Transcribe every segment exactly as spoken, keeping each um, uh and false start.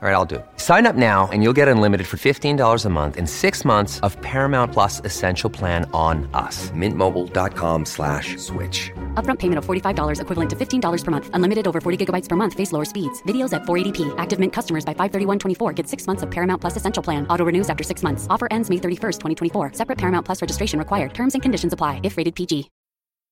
All right, I'll do it. Sign up now and you'll get unlimited for fifteen dollars a month and six months of Paramount Plus Essential Plan on us. Mintmobile.com slash switch. Upfront payment of forty-five dollars equivalent to fifteen dollars per month. Unlimited over forty gigabytes per month. Face lower speeds. Videos at four eighty p. Active Mint customers by five thirty-one twenty-four get six months of Paramount Plus Essential Plan. Auto renews after six months. Offer ends May thirty-first, twenty twenty-four. Separate Paramount Plus registration required. Terms and conditions apply if rated P G.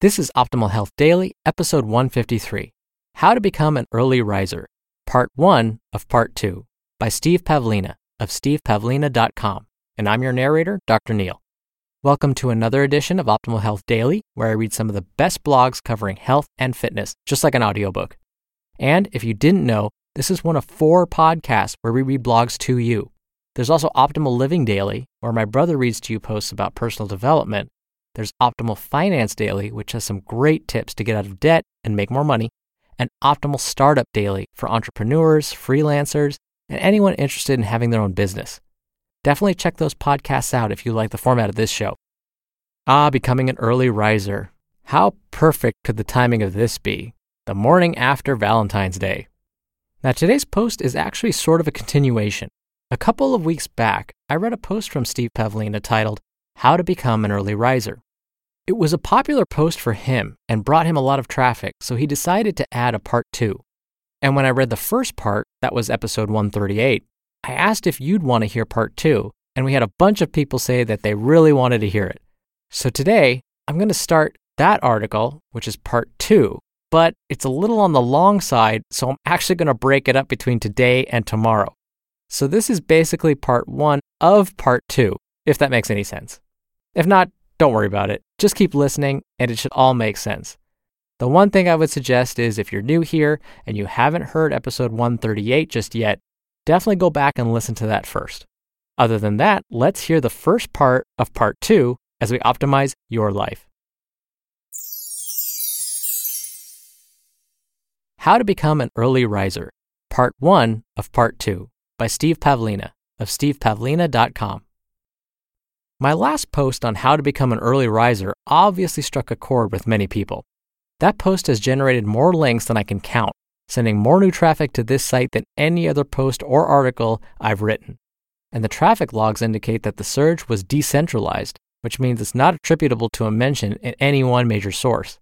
This is Optimal Health Daily, episode one fifty-three, How to Become an Early Riser, part one of part two, by Steve Pavlina of steve pavlina dot com, and I'm your narrator, Doctor Neil. Welcome to another edition of Optimal Health Daily, where I read some of the best blogs covering health and fitness, just like an audiobook. And if you didn't know, this is one of four podcasts where we read blogs to you. There's also Optimal Living Daily, where my brother reads to you posts about personal development. There's Optimal Finance Daily, which has some great tips to get out of debt and make more money, and Optimal Startup Daily for entrepreneurs, freelancers, and anyone interested in having their own business. Definitely check those podcasts out if you like the format of this show. Ah, becoming an early riser. How perfect could the timing of this be? The morning after Valentine's Day. Now, today's post is actually sort of a continuation. A couple of weeks back, I read a post from Steve Pavlina titled, How to Become an Early Riser. It was a popular post for him and brought him a lot of traffic, so he decided to add a part two. And when I read the first part, that was episode one thirty-eight, I asked if you'd want to hear part two, and we had a bunch of people say that they really wanted to hear it. So today, I'm going to start that article, which is part two, but it's a little on the long side, so I'm actually going to break it up between today and tomorrow. So this is basically part one of part two, if that makes any sense. If not, don't worry about it. Just keep listening and it should all make sense. The one thing I would suggest is if you're new here and you haven't heard episode one thirty-eight just yet, definitely go back and listen to that first. Other than that, let's hear the first part of part two as we optimize your life. How to Become an Early Riser, part one of part two by Steve Pavlina of steve pavlina dot com. My last post on how to become an early riser obviously struck a chord with many people. That post has generated more links than I can count, sending more new traffic to this site than any other post or article I've written. And the traffic logs indicate that the surge was decentralized, which means it's not attributable to a mention in any one major source.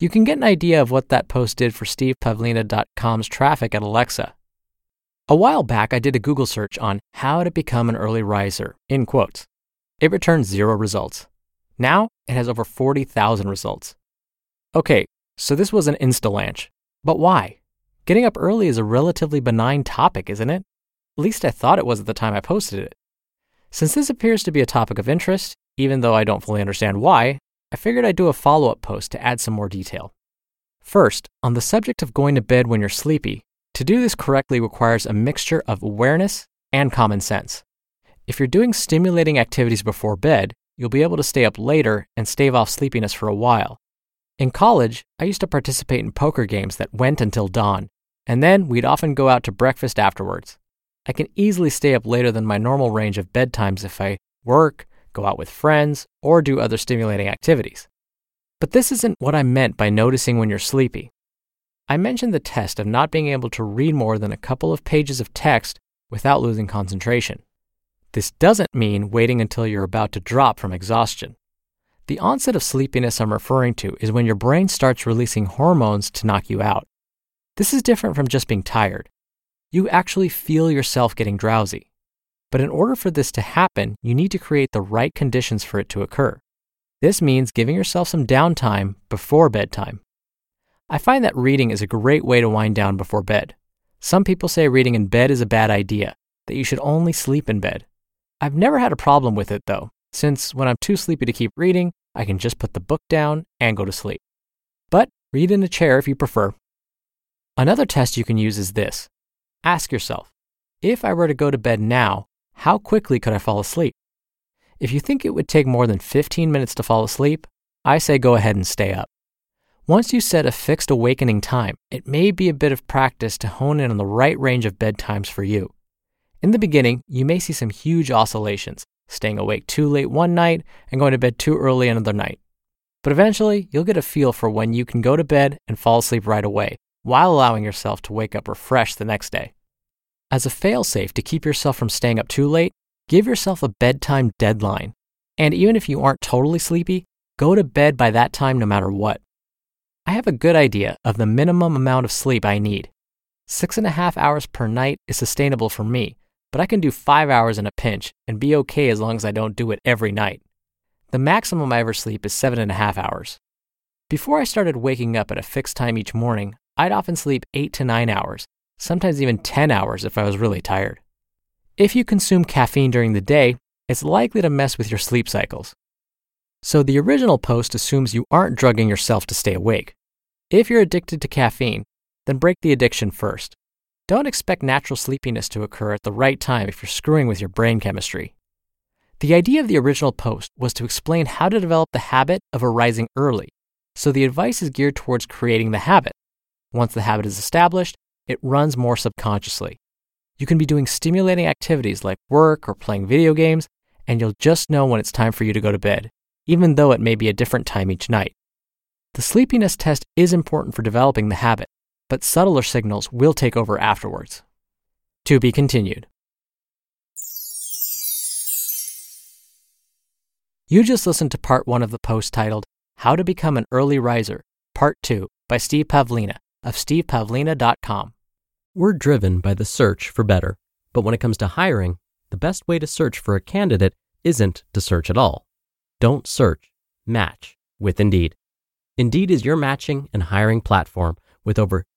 You can get an idea of what that post did for steve pavlina dot com's traffic at Alexa. A while back, I did a Google search on how to become an early riser, in quotes. It returned zero results. Now, it has over forty thousand results. Okay, so this was an insta-lanch, but why? Getting up early is a relatively benign topic, isn't it? At least I thought it was at the time I posted it. Since this appears to be a topic of interest, even though I don't fully understand why, I figured I'd do a follow-up post to add some more detail. First, on the subject of going to bed when you're sleepy, to do this correctly requires a mixture of awareness and common sense. If you're doing stimulating activities before bed, you'll be able to stay up later and stave off sleepiness for a while. In college, I used to participate in poker games that went until dawn, and then we'd often go out to breakfast afterwards. I can easily stay up later than my normal range of bedtimes if I work, go out with friends, or do other stimulating activities. But this isn't what I meant by noticing when you're sleepy. I mentioned the test of not being able to read more than a couple of pages of text without losing concentration. This doesn't mean waiting until you're about to drop from exhaustion. The onset of sleepiness I'm referring to is when your brain starts releasing hormones to knock you out. This is different from just being tired. You actually feel yourself getting drowsy. But in order for this to happen, you need to create the right conditions for it to occur. This means giving yourself some downtime before bedtime. I find that reading is a great way to wind down before bed. Some people say reading in bed is a bad idea, that you should only sleep in bed. I've never had a problem with it though, since when I'm too sleepy to keep reading, I can just put the book down and go to sleep. But read in a chair if you prefer. Another test you can use is this. Ask yourself, if I were to go to bed now, how quickly could I fall asleep? If you think it would take more than fifteen minutes to fall asleep, I say go ahead and stay up. Once you set a fixed awakening time, it may be a bit of practice to hone in on the right range of bedtimes for you. In the beginning, you may see some huge oscillations, staying awake too late one night and going to bed too early another night. But eventually, you'll get a feel for when you can go to bed and fall asleep right away, while allowing yourself to wake up refreshed the next day. As a fail-safe to keep yourself from staying up too late, give yourself a bedtime deadline. And even if you aren't totally sleepy, go to bed by that time no matter what. I have a good idea of the minimum amount of sleep I need. Six and a half hours per night is sustainable for me, but I can do five hours in a pinch and be okay as long as I don't do it every night. The maximum I ever sleep is seven and a half hours. Before I started waking up at a fixed time each morning, I'd often sleep eight to nine hours, sometimes even ten hours if I was really tired. If you consume caffeine during the day, it's likely to mess with your sleep cycles. So the original post assumes you aren't drugging yourself to stay awake. If you're addicted to caffeine, then break the addiction first. Don't expect natural sleepiness to occur at the right time if you're screwing with your brain chemistry. The idea of the original post was to explain how to develop the habit of arising early, so the advice is geared towards creating the habit. Once the habit is established, it runs more subconsciously. You can be doing stimulating activities like work or playing video games, and you'll just know when it's time for you to go to bed, even though it may be a different time each night. The sleepiness test is important for developing the habit, but subtler signals will take over afterwards. To be continued. You just listened to part one of the post titled, How to Become an Early Riser, Part two, by Steve Pavlina of steve pavlina dot com. We're driven by the search for better, but when it comes to hiring, the best way to search for a candidate isn't to search at all. Don't search, match with Indeed. Indeed is your matching and hiring platform with over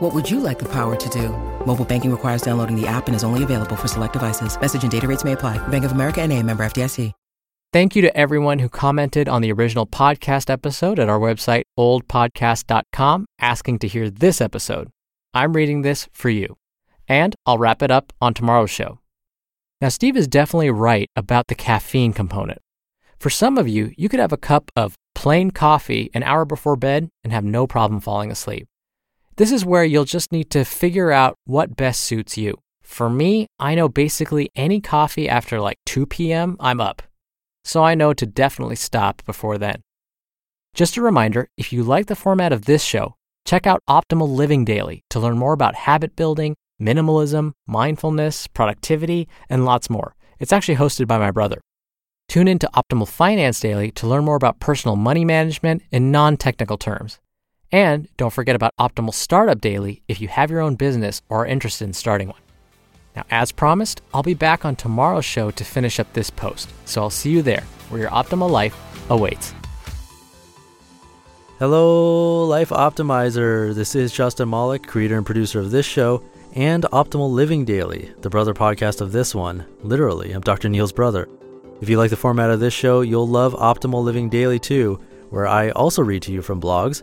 What would you like the power to do? Mobile banking requires downloading the app and is only available for select devices. Message and data rates may apply. Bank of America N A, member F D I C. Thank you to everyone who commented on the original podcast episode at our website, old podcast dot com, asking to hear this episode. I'm reading this for you. And I'll wrap it up on tomorrow's show. Now, Steve is definitely right about the caffeine component. For some of you, you could have a cup of plain coffee an hour before bed and have no problem falling asleep. This is where you'll just need to figure out what best suits you. For me, I know basically any coffee after like two p.m., I'm up. So I know to definitely stop before then. Just a reminder, if you like the format of this show, check out Optimal Living Daily to learn more about habit building, minimalism, mindfulness, productivity, and lots more. It's actually hosted by my brother. Tune in to Optimal Finance Daily to learn more about personal money management in non-technical terms. And don't forget about Optimal Startup Daily if you have your own business or are interested in starting one. Now, as promised, I'll be back on tomorrow's show to finish up this post. So I'll see you there, where your optimal life awaits. Hello, Life Optimizer. This is Justin Mollick, creator and producer of this show and Optimal Living Daily, the brother podcast of this one. Literally, I'm Doctor Neil's brother. If you like the format of this show, you'll love Optimal Living Daily too, where I also read to you from blogs,